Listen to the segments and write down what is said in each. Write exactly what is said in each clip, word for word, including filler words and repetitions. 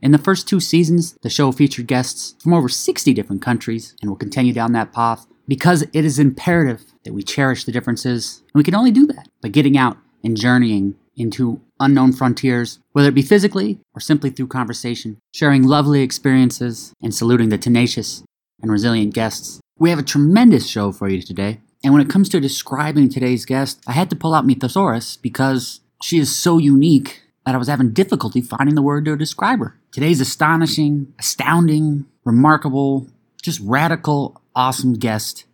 In the first two seasons, the show featured guests from over sixty different countries, and we'll continue down that path because it is imperative that we cherish the differences, and we can only do that by getting out and journeying into unknown frontiers, whether it be physically or simply through conversation, sharing lovely experiences and saluting the tenacious and resilient guests. We have a tremendous show for you today, and when it comes to describing today's guest, I had to pull out my thesaurus because she is so unique that I was having difficulty finding the word to describe her. Today's astonishing, astounding, remarkable, just radical, awesome guest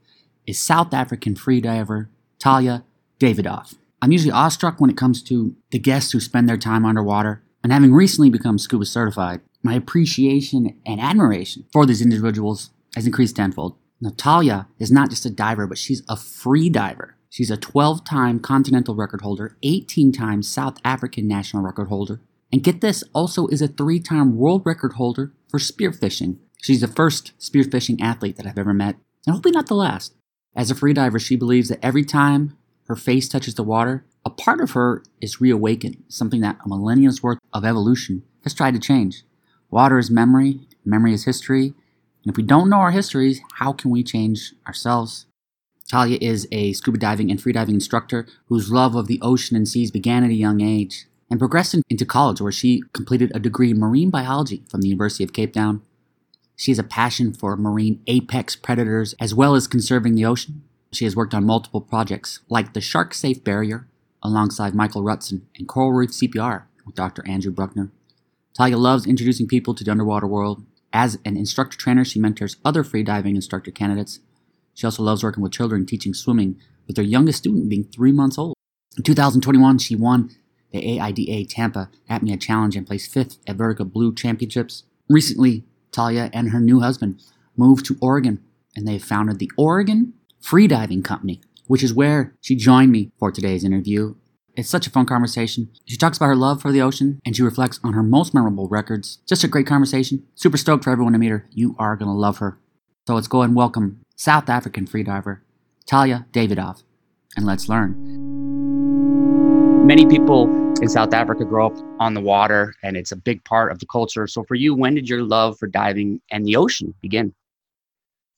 is South African freediver Talia Davidoff. I'm usually awestruck when it comes to the guests who spend their time underwater, and having recently become scuba certified, my appreciation and admiration for these individuals has increased tenfold. Talia is not just a diver, but she's a free diver. She's a twelve-time continental record holder, eighteen-time South African national record holder, and get this, also is a three-time world record holder for spearfishing. She's the first spearfishing athlete that I've ever met, and hopefully not the last. As a freediver, she believes that every time her face touches the water, a part of her is reawakened, something that a millennia's worth of evolution has tried to change. Water is memory, memory is history, and if we don't know our histories, how can we change ourselves? Talia is a scuba diving and freediving instructor whose love of the ocean and seas began at a young age and progressed into college, where she completed a degree in marine biology from the University of Cape Town. She has a passion for marine apex predators as well as conserving the ocean. She has worked on multiple projects like the Shark Safe Barrier alongside Michael Rutzen and Coral Reef C P R with Doctor Andrew Bruckner. Talia loves introducing people to the underwater world. As an instructor trainer, she mentors other freediving instructor candidates. She also loves working with children, teaching swimming, with their youngest student being three months old. In two thousand twenty-one, she won the A I D A Tampa Apnea Challenge and placed fifth at Vertical Blue Championships. Recently, Talia and her new husband moved to Oregon, and they founded the Oregon Freediving Company, which is where she joined me for today's interview. It's such a fun conversation. She talks about her love for the ocean, and she reflects on her most memorable records. Just a great conversation. Super stoked for everyone to meet her. You are going to love her. So let's go and welcome South African freediver Talia Davidoff, and let's learn. Many people in South Africa grow up on the water, and it's a big part of the culture. So for you, when did your love for diving and the ocean begin?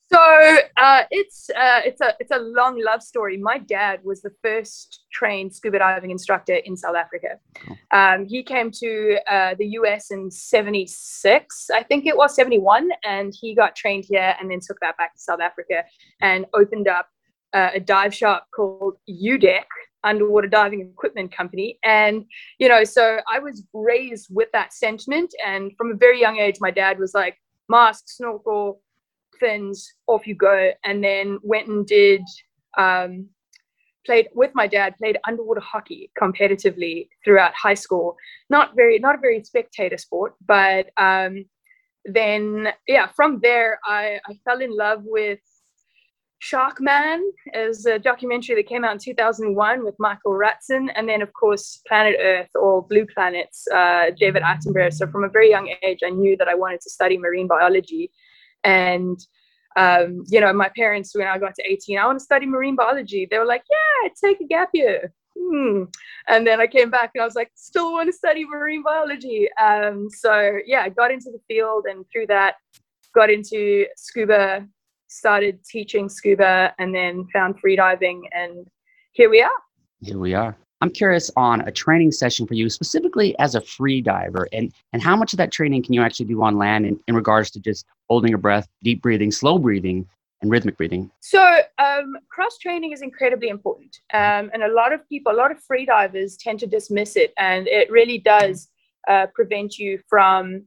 So uh, it's uh, it's a it's a long love story. My dad was the first trained scuba diving instructor in South Africa. Cool. Um, he came to uh, the U S in seventy-six, I think it was seventy-one, and he got trained here and then took that back to South Africa and opened up uh, a dive shop called U D E C, Underwater Diving Equipment Company. And, you know, so I was raised with that sentiment. And from a very young age, my dad was like, mask, snorkel, fins, off you go. And then went and did um played with my dad played underwater hockey competitively throughout high school. Not very not a very spectator sport, but um then yeah from there I, I fell in love with Shark Man, as a documentary that came out in two thousand one with Michael Rutzen, and then of course Planet Earth or Blue Planets, uh David Attenborough. So from a very young age I knew that I wanted to study marine biology. And, um, you know, my parents, when I got to eighteen, I want to study marine biology. They were like, yeah, take a gap year. Hmm. And then I came back and I was like, still want to study marine biology. Um, so, yeah, I got into the field, and through that got into scuba, started teaching scuba, and then found freediving. And here we are. Here we are. I'm curious on a training session for you, specifically as a free diver, and, and how much of that training can you actually do on land in, in regards to just holding your breath, deep breathing, slow breathing, and rhythmic breathing? So um, cross-training is incredibly important. Um, and a lot of people, a lot of free divers tend to dismiss it, and it really does uh, prevent you from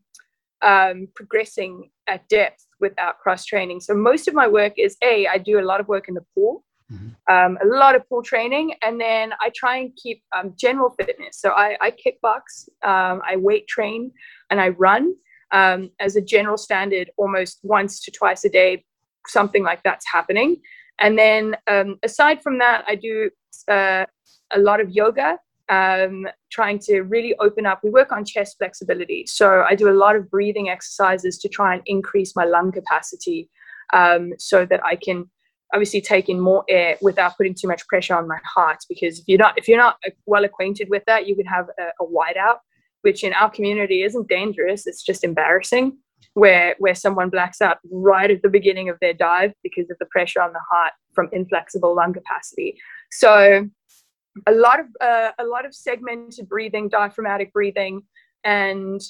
um, progressing at depth without cross-training. So most of my work is, A, I do a lot of work in the pool. Mm-hmm. Um, a lot of pool training, and then I try and keep um, general fitness. So I, I kickbox, um, I weight train, and I run. um, as a general standard, almost once to twice a day, something like that's happening. And then um, aside from that, I do uh, a lot of yoga, um, trying to really open up. We work on chest flexibility. So I do a lot of breathing exercises to try and increase my lung capacity um, so that I can obviously take in more air without putting too much pressure on my heart. Because if you're not, if you're not well acquainted with that, you could have a, a whiteout, which in our community isn't dangerous. It's just embarrassing. Where where someone blacks out right at the beginning of their dive because of the pressure on the heart from inflexible lung capacity. So a lot of uh, a lot of segmented breathing, diaphragmatic breathing, and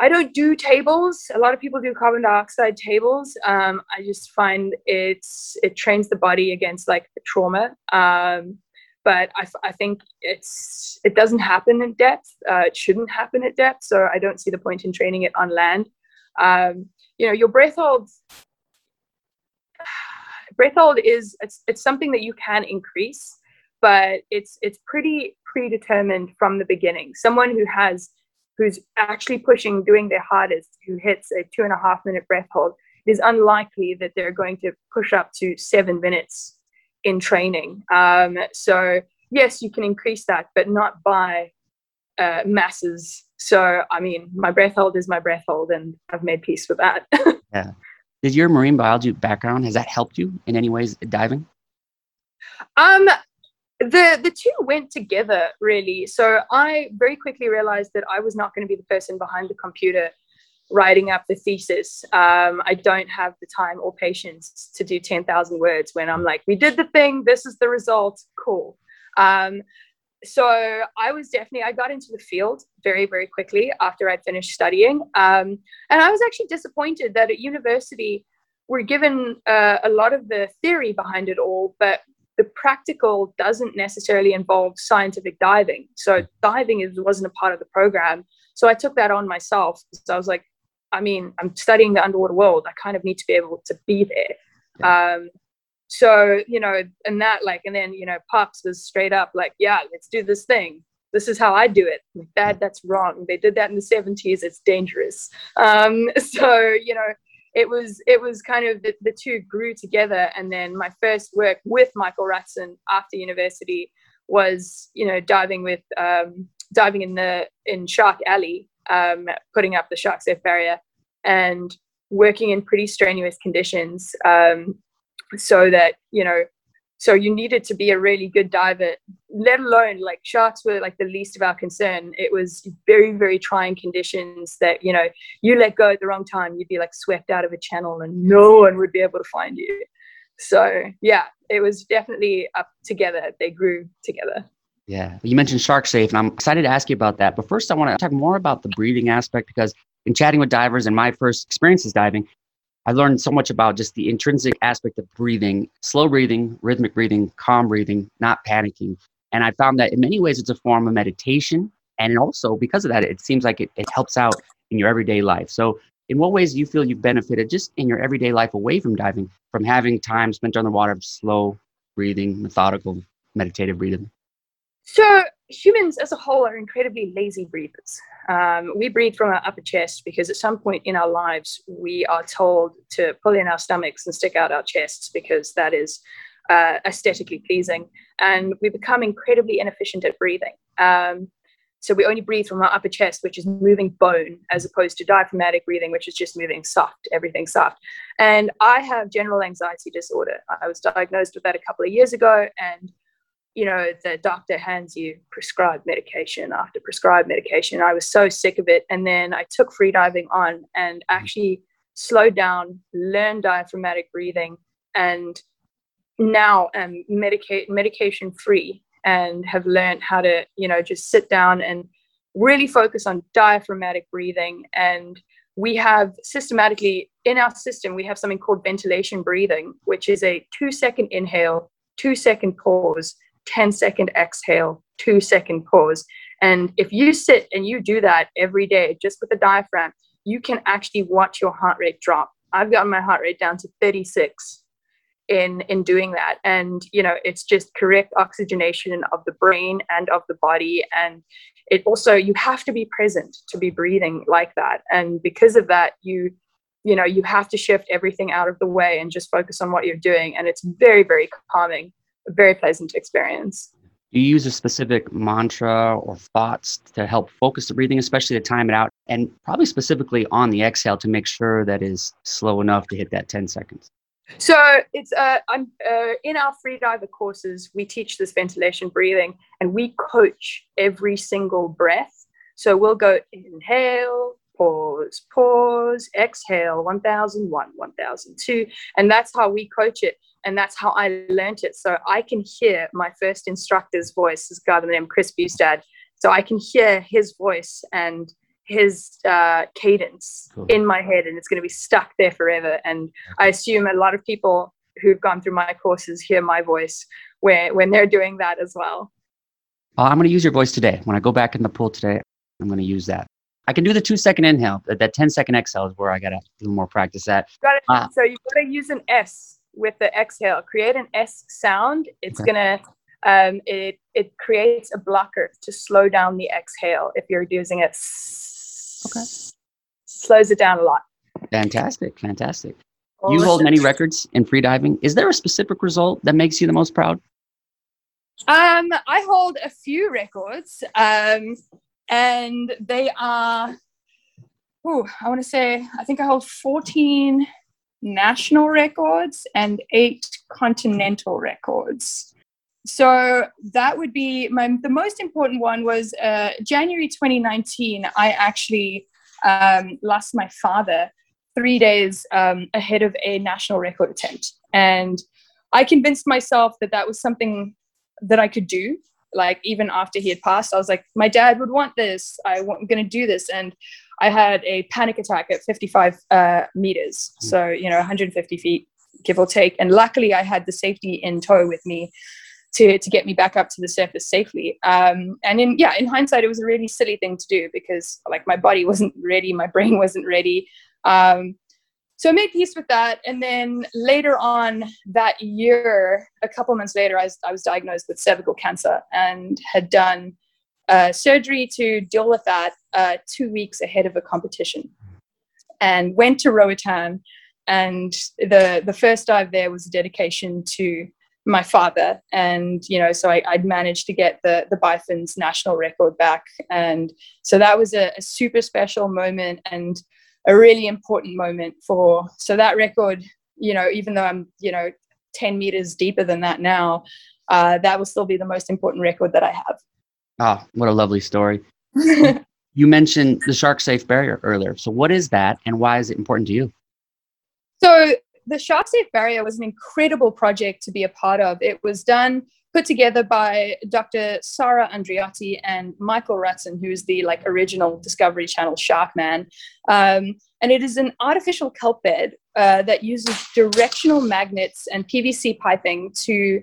I don't do tables. A lot of people do carbon dioxide tables. Um, I just find it's it trains the body against like trauma. Um, but I, I think it's it doesn't happen in depth. Uh, it shouldn't happen at depth. So I don't see the point in training it on land. Um, you know, your breath hold, breath hold is, it's, it's something that you can increase, but it's, it's pretty predetermined from the beginning. Someone who has, who's actually pushing, doing their hardest, who hits a two and a half minute breath hold, it is unlikely that they're going to push up to seven minutes in training. Um, so yes, you can increase that, but not by, uh, masses. So, I mean, my breath hold is my breath hold, and I've made peace with that. Yeah. Did your marine biology background, has that helped you in any ways diving? Um, the the two went together, really. So I very quickly realized that I was not going to be the person behind the computer writing up the thesis. Um, I don't have the time or patience to do ten thousand words when I'm like, we did the thing, this is the result, cool. Um So I was definitely, I got into the field very, very quickly after I'd finished studying. Um, and I was actually disappointed that at university, we're given uh, a lot of the theory behind it all, but the practical doesn't necessarily involve scientific diving. So diving is, wasn't a part of the program. So I took that on myself. So I was like, I mean, I'm studying the underwater world. I kind of need to be able to be there. Yeah. Um, So, you know, and that like, and then, you know, Pops was straight up like, yeah, let's do this thing. This is how I do it. Like, that, that's wrong. They did that in the seventies. It's dangerous. Um, so, you know, it was, it was kind of the, the two grew together. And then my first work with Michael Rutzen after university was, you know, diving with, um, diving in the, in Shark Alley, um, putting up the Shark Safe Barrier and working in pretty strenuous conditions. Um, So that, you know, so you needed to be a really good diver, let alone like sharks were like the least of our concern. It was very, very trying conditions that, you know, you let go at the wrong time, you'd be like swept out of a channel and no one would be able to find you. So yeah, it was definitely up together. They grew together. Yeah. You mentioned Shark Safe and I'm excited to ask you about that. But first I want to talk more about the breathing aspect because in chatting with divers and my first experiences diving, I learned so much about just the intrinsic aspect of breathing, slow breathing, rhythmic breathing, calm breathing, not panicking. And I found that in many ways, it's a form of meditation. And also because of that, it seems like it, it helps out in your everyday life. So in what ways do you feel you've benefited just in your everyday life away from diving, from having time spent on the water of slow breathing, methodical, meditative breathing? So humans as a whole are incredibly lazy breathers. Um, we breathe from our upper chest because at some point in our lives, we are told to pull in our stomachs and stick out our chests because that is uh, aesthetically pleasing. And we become incredibly inefficient at breathing. Um, so we only breathe from our upper chest, which is moving bone, as opposed to diaphragmatic breathing, which is just moving soft, everything soft. And I have general anxiety disorder. I was diagnosed with that a couple of years ago, and you know, the doctor hands you prescribed medication after prescribed medication. I was so sick of it. And then I took freediving on and actually slowed down, learned diaphragmatic breathing, and now am medica- medication free and have learned how to, you know, just sit down and really focus on diaphragmatic breathing. And we have systematically in our system, we have something called ventilation breathing, which is a two second inhale, two second pause, ten second exhale, two second pause. And if you sit and you do that every day, just with the diaphragm, you can actually watch your heart rate drop. I've gotten my heart rate down to thirty-six in in doing that. And, you know, it's just correct oxygenation of the brain and of the body. And it also, you have to be present to be breathing like that. And because of that, you you know, you have to shift everything out of the way and just focus on what you're doing. And it's very, very calming, a very pleasant experience. Do you use a specific mantra or thoughts to help focus the breathing, especially to time it out, and probably specifically on the exhale to make sure that is slow enough to hit that ten seconds? So it's uh, I'm, uh, in our freediver courses, we teach this ventilation breathing, and we coach every single breath. So we'll go inhale, pause, pause, exhale, one thousand one, one thousand two. And that's how we coach it. And that's how I learned it. So I can hear my first instructor's voice, this guy named Chris Bustad. So I can hear his voice and his uh, cadence cool. in my head, and it's going to be stuck there forever. And I assume a lot of people who've gone through my courses hear my voice where, when they're doing that as well. Uh, I'm going to use your voice today. When I go back in the pool today, I'm going to use that. I can do the two second inhale, but that ten second exhale is where I got to do more practice at. Gotta, uh, so you've got to use an S with the exhale. Create an S sound. It's okay. going to, um, it it creates a blocker to slow down the exhale if you're using it. Okay. Slows it down a lot. Fantastic. Fantastic. Awesome. You hold many records in freediving. Is there a specific result that makes you the most proud? Um, I hold a few records. Um, And they are, oh, I want to say, I think I hold fourteen national records and eight continental records. So that would be, my, the most important one was uh, January twenty nineteen, I actually um, lost my father three days um, ahead of a national record attempt. And I convinced myself that that was something that I could do. Like, even after he had passed, I was like, my dad would want this. I want, I'm going to do this. And I had a panic attack at fifty-five uh, meters. Mm-hmm. So, you know, one hundred fifty feet, give or take. And luckily I had the safety in tow with me to to get me back up to the surface safely. Um, and in, yeah, in hindsight, it was a really silly thing to do because, like, my body wasn't ready. My brain wasn't ready. Um, so I made peace with that. And then later on that year, a couple months later, I was, I was diagnosed with cervical cancer and had done uh, surgery to deal with that uh, two weeks ahead of a competition, and went to Roatan. And the, the first dive there was a dedication to my father. And, you know, so I, I'd managed to get the, the Bifin's national record back. And so that was a, a super special moment, and a really important moment for, so that record, you know, even though I'm, you know, ten meters deeper than that now, uh, that will still be the most important record that I have. Ah, what a lovely story. You mentioned the Shark Safe Barrier earlier. So what is that, and why is it important to you? So the Shark Safe Barrier was an incredible project to be a part of. It was done, put together by Doctor Sara Andriotti and Michael Rutzen, who is the like original Discovery Channel Shark Man. Um, and it is an artificial kelp bed uh, that uses directional magnets and P V C piping to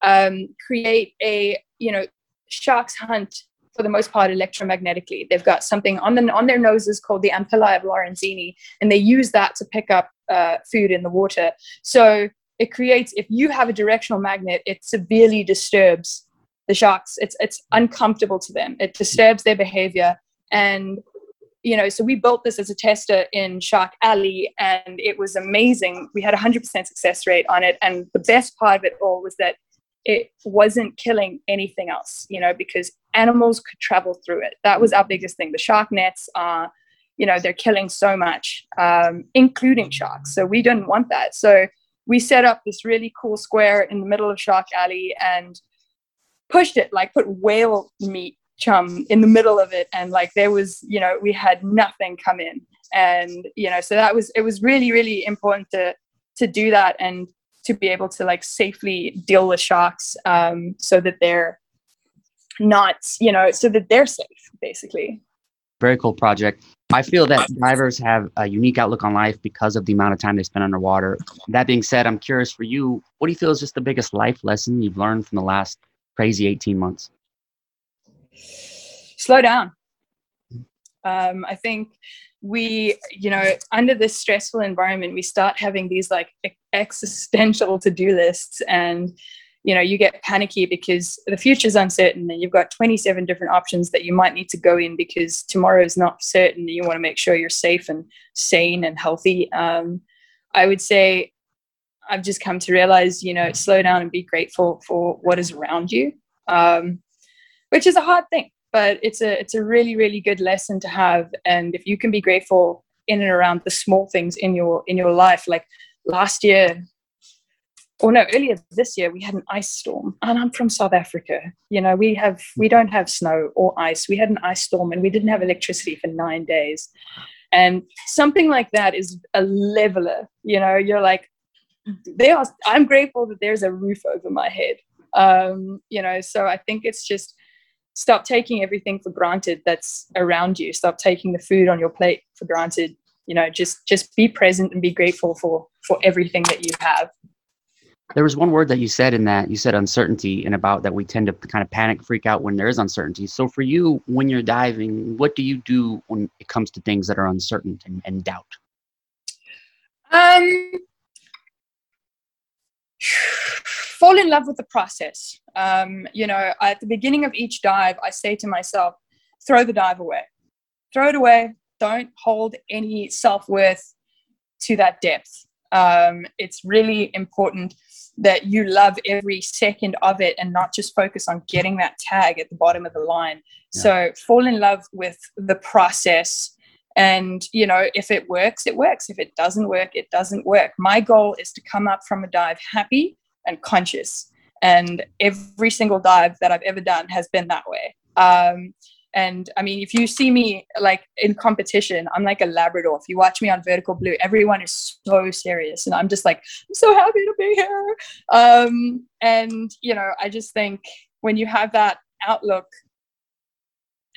um, create a, you know, sharks hunt for the most part electromagnetically. They've got something on the, on their noses called the ampullae of Lorenzini, and they use that to pick up uh, food in the water. So it creates, if you have a directional magnet, it severely disturbs the sharks. It's it's uncomfortable to them. It disturbs their behavior. And, you know, so we built this as a tester in Shark Alley, and it was amazing. We had a one hundred percent success rate on it. And the best part of it all was that it wasn't killing anything else, you know, because animals could travel through it. That was our biggest thing. The shark nets are, you know, they're killing so much, um, including sharks. So we didn't want that. So we set up this really cool square in the middle of Shark Alley and pushed it, like put whale meat chum in the middle of it. And like, there was, you know, we had nothing come in. And, you know, so that was, it was really, really important to, to do that and to be able to like safely deal with sharks um, so that they're not, you know, so that they're safe, basically. Very cool project. I feel that divers have a unique outlook on life because of the amount of time they spend underwater. That being said, I'm curious for you, what do you feel is just the biggest life lesson you've learned from the last crazy eighteen months? Slow down. Um, I think we, you know, under this stressful environment, we start having these like existential to-do lists, and, you know, you get panicky because the future's uncertain and you've got twenty-seven different options that you might need to go in because tomorrow is not certain. And you want to make sure you're safe and sane and healthy. Um, I would say I've just come to realize, you know, slow down and be grateful for what is around you, um, which is a hard thing. But it's a it's a really, really good lesson to have. And if you can be grateful in and around the small things in your in your life, like last year, or no, earlier this year, we had an ice storm. And I'm from South Africa. You know, we have we don't have snow or ice. We had an ice storm and we didn't have electricity for nine days. And something like that is a leveler. You know, you're like, they are, I'm grateful that there's a roof over my head. Um, you know, so I think it's just, stop taking everything for granted that's around you. Stop taking the food on your plate for granted. You know, just just be present and be grateful for for everything that you have. There was one word that you said in that, you said uncertainty, and about that we tend to kind of panic, freak out when there is uncertainty. So for you, when you're diving, what do you do when it comes to things that are uncertain and, and doubt? Um, fall in love with the process. Um, you know, at the beginning of each dive, I say to myself, throw the dive away, throw it away. Don't hold any self-worth to that depth. Um, it's really important that you love every second of it and not just focus on getting that tag at the bottom of the line. Yeah. So fall in love with the process. And, you know, if it works, it works. If it doesn't work, it doesn't work. My goal is to come up from a dive happy and conscious. And every single dive that I've ever done has been that way. Um, and I mean, if you see me like in competition, I'm like a Labrador. If you watch me on Vertical Blue, everyone is so serious. And I'm just like, I'm so happy to be here. Um, and, you know, I just think when you have that outlook,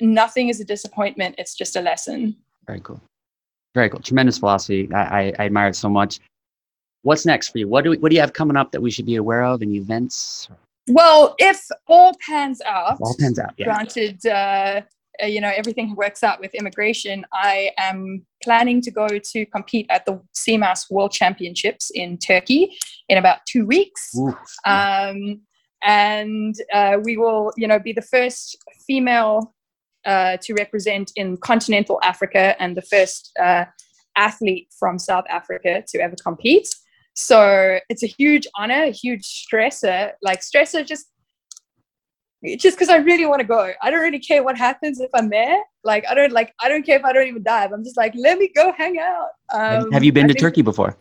nothing is a disappointment. It's just a lesson. Very cool. Very cool. Tremendous philosophy. I, I, I admire it so much. What's next for you? What do we, what do you have coming up that we should be aware of? Any events? Well, if all pans out, all pans out, yeah. Granted, uh, you know, everything works out with immigration. I am planning to go to compete at the C M A S World Championships in Turkey in about two weeks. Oof. Um, and uh, we will, you know, be the first female uh, to represent in continental Africa and the first uh, athlete from South Africa to ever compete. So it's a huge honor, a huge stressor, like stressor just, just because I really want to go. I don't really care what happens if I'm there. Like, I don't like, I don't care if I don't even dive. I'm just like, let me go hang out. Um, have you been I to Turkey before?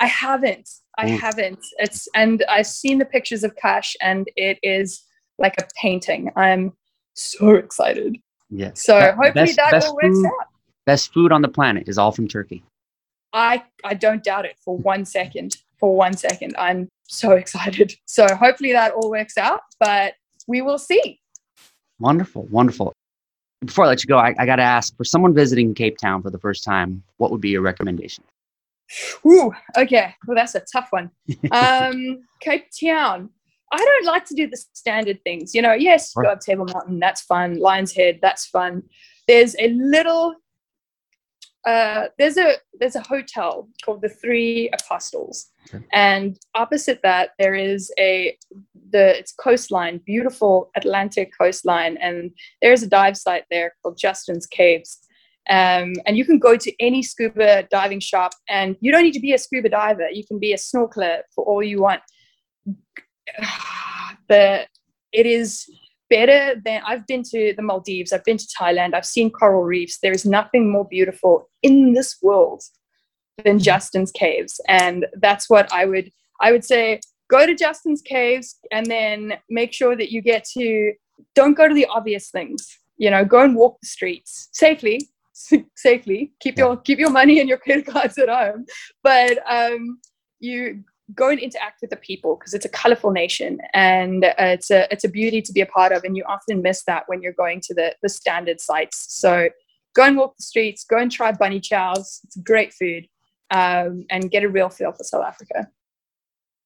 I haven't. I mm. haven't. It's, and I've seen the pictures of Kash and it is like a painting. I'm so excited. Yeah. So that, hopefully best, that best all works food, out. Best food on the planet is all from Turkey. I, I don't doubt it for one second, for one second. I'm so excited. So hopefully that all works out, but we will see. Wonderful, wonderful. Before I let you go, I, I got to ask, for someone visiting Cape Town for the first time, what would be your recommendation? Ooh, okay. Well, that's a tough one. Um, Cape Town. I don't like to do the standard things. You know, yes, go up Table Mountain, that's fun. Lion's Head, that's fun. There's a little... Uh, there's a there's a hotel called the Three Apostles, okay. And opposite that there is a the it's coastline, beautiful Atlantic coastline, and there is a dive site there called Justin's Caves, um, and you can go to any scuba diving shop, and you don't need to be a scuba diver. You can be a snorkeler for all you want. But it is better than I've been to the Maldives. I've been to Thailand. I've seen coral reefs. There is nothing more beautiful in this world than Justin's Caves. And that's what I would, I would say, go to Justin's Caves and then make sure that you get to, don't go to the obvious things, you know, go and walk the streets safely, safely, keep your, keep your money and your credit cards at home. But um, you go and interact with the people because it's a colorful nation, and uh, it's a it's a beauty to be a part of, and you often miss that when you're going to the the standard sites. So go and walk the streets, go and try bunny chows. It's great food, um, and get a real feel for South Africa.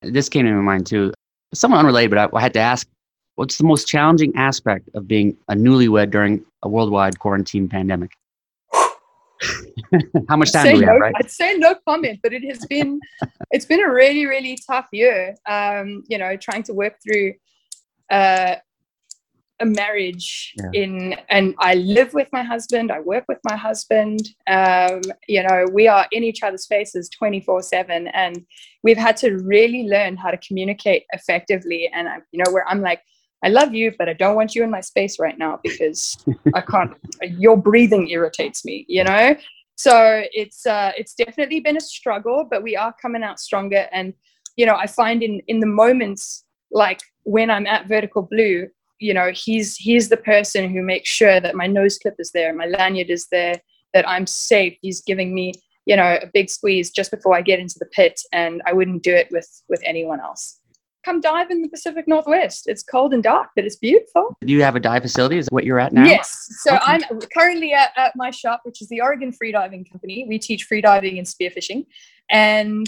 This came to my mind too. Somewhat unrelated, but I, I had to ask, what's the most challenging aspect of being a newlywed during a worldwide quarantine pandemic? How much time do we no, have, right? I'd say no comment, but it has been, it's been a really, really tough year, um, you know, trying to work through uh, a marriage yeah. in, and I live with my husband, I work with my husband, um, you know, we are in each other's faces twenty-four seven, and we've had to really learn how to communicate effectively. And, I, you know, where I'm like, I love you, but I don't want you in my space right now because I can't, your breathing irritates me, you know? So it's, uh, it's definitely been a struggle, but we are coming out stronger. And, you know, I find in, in the moments, like when I'm at Vertical Blue, you know, he's, he's the person who makes sure that my nose clip is there, my lanyard is there, that I'm safe. He's giving me, you know, a big squeeze just before I get into the pit, and I wouldn't do it with, with anyone else. Come dive in the Pacific Northwest. It's cold and dark, but it's beautiful. Do you have a dive facility? Is that what you're at now? Yes. So okay. I'm currently at, at my shop, which is the Oregon Freediving Company. We teach freediving and spearfishing. And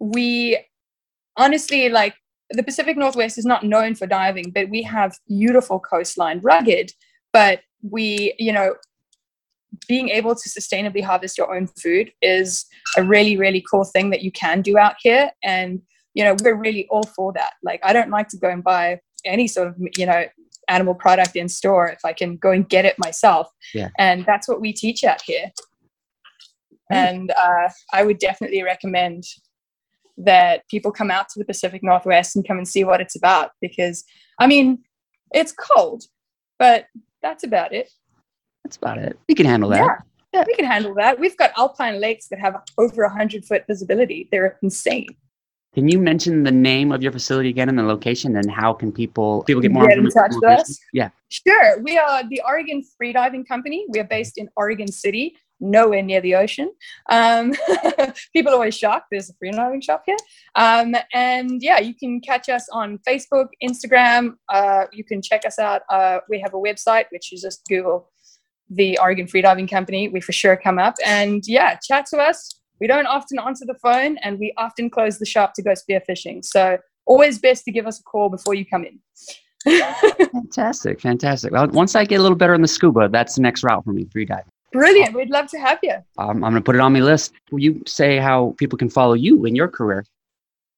we honestly, like, the Pacific Northwest is not known for diving, but we have beautiful coastline, rugged, but we, you know, being able to sustainably harvest your own food is a really, really cool thing that you can do out here. And you know, we're really all for that. Like, I don't like to go and buy any sort of, you know, animal product in store if I can go and get it myself. Yeah. And that's what we teach out here. And uh, I would definitely recommend that people come out to the Pacific Northwest and come and see what it's about, because, I mean, it's cold, but that's about it. That's about it. We can handle that. Yeah. yeah. We can handle that. We've got alpine lakes that have over one hundred foot visibility. They're insane. Can you mention the name of your facility again and the location, and how can people people get more get in touch with us? Yeah. Sure. We are the Oregon Freediving Company. We are based in Oregon City, nowhere near the ocean. Um, people are always shocked. There's a freediving shop here. Um, and yeah, you can catch us on Facebook, Instagram. Uh, you can check us out. Uh, we have a website, which is just Google the Oregon Freediving Company. We for sure come up. And yeah, chat to us. We don't often answer the phone, and we often close the shop to go spearfishing. So always best to give us a call before you come in. Fantastic. Fantastic. Well, once I get a little better in the scuba, that's the next route for me, free diving. Brilliant. We'd love to have you. Um, I'm going to put it on my list. Will you say how people can follow you in your career?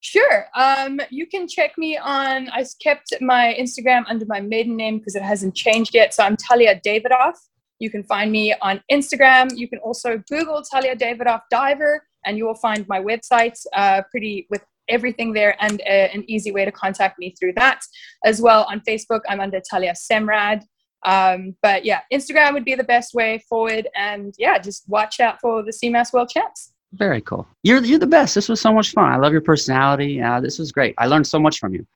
Sure. Um, you can check me on, I kept my Instagram under my maiden name because it hasn't changed yet. So I'm Talia Davidoff. You can find me on Instagram. You can also Google Talia Davidoff Diver, and you will find my website uh, pretty with everything there, and uh, an easy way to contact me through that. As well, on Facebook, I'm under Talia Semrad. Um, but yeah, Instagram would be the best way forward. And yeah, just watch out for the C M A S World Champs. Very cool. You're, you're the best. This was so much fun. I love your personality. Uh, this was great. I learned so much from you.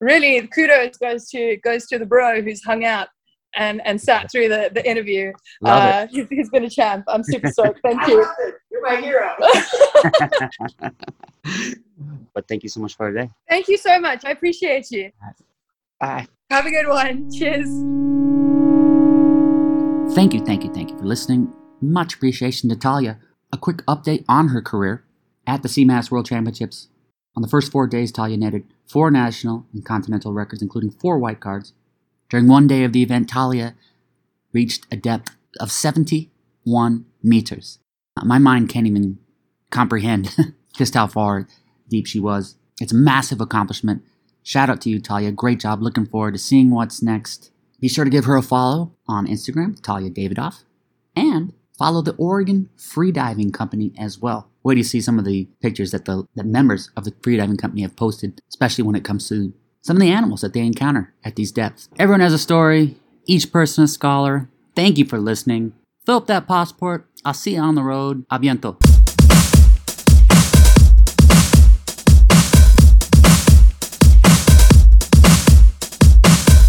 Really, kudos goes to goes to the bro who's hung out and and sat through the, the interview. Love uh, it. He's, he's been a champ. I'm super stoked. Thank you. You're my hero. But thank you so much for today. Thank you so much. I appreciate you. Bye. Have a good one. Cheers. Thank you, thank you, thank you for listening. Much appreciation to Talia. A quick update on her career at the C M A S World Championships. On the first four days, Talia netted four national and continental records, including four white cards. During one day of the event, Talia reached a depth of seventy-one meters. My mind can't even comprehend just how far deep she was. It's a massive accomplishment. Shout out to you, Talia. Great job. Looking forward to seeing what's next. Be sure to give her a follow on Instagram, Talia Davidoff, and follow the Oregon Freediving Company as well. Where do you see some of the pictures that the, the members of the Freediving Company have posted, especially when it comes to some of the animals that they encounter at these depths. Everyone has a story. Each person a scholar. Thank you for listening. Fill up that passport. I'll see you on the road. A bientôt.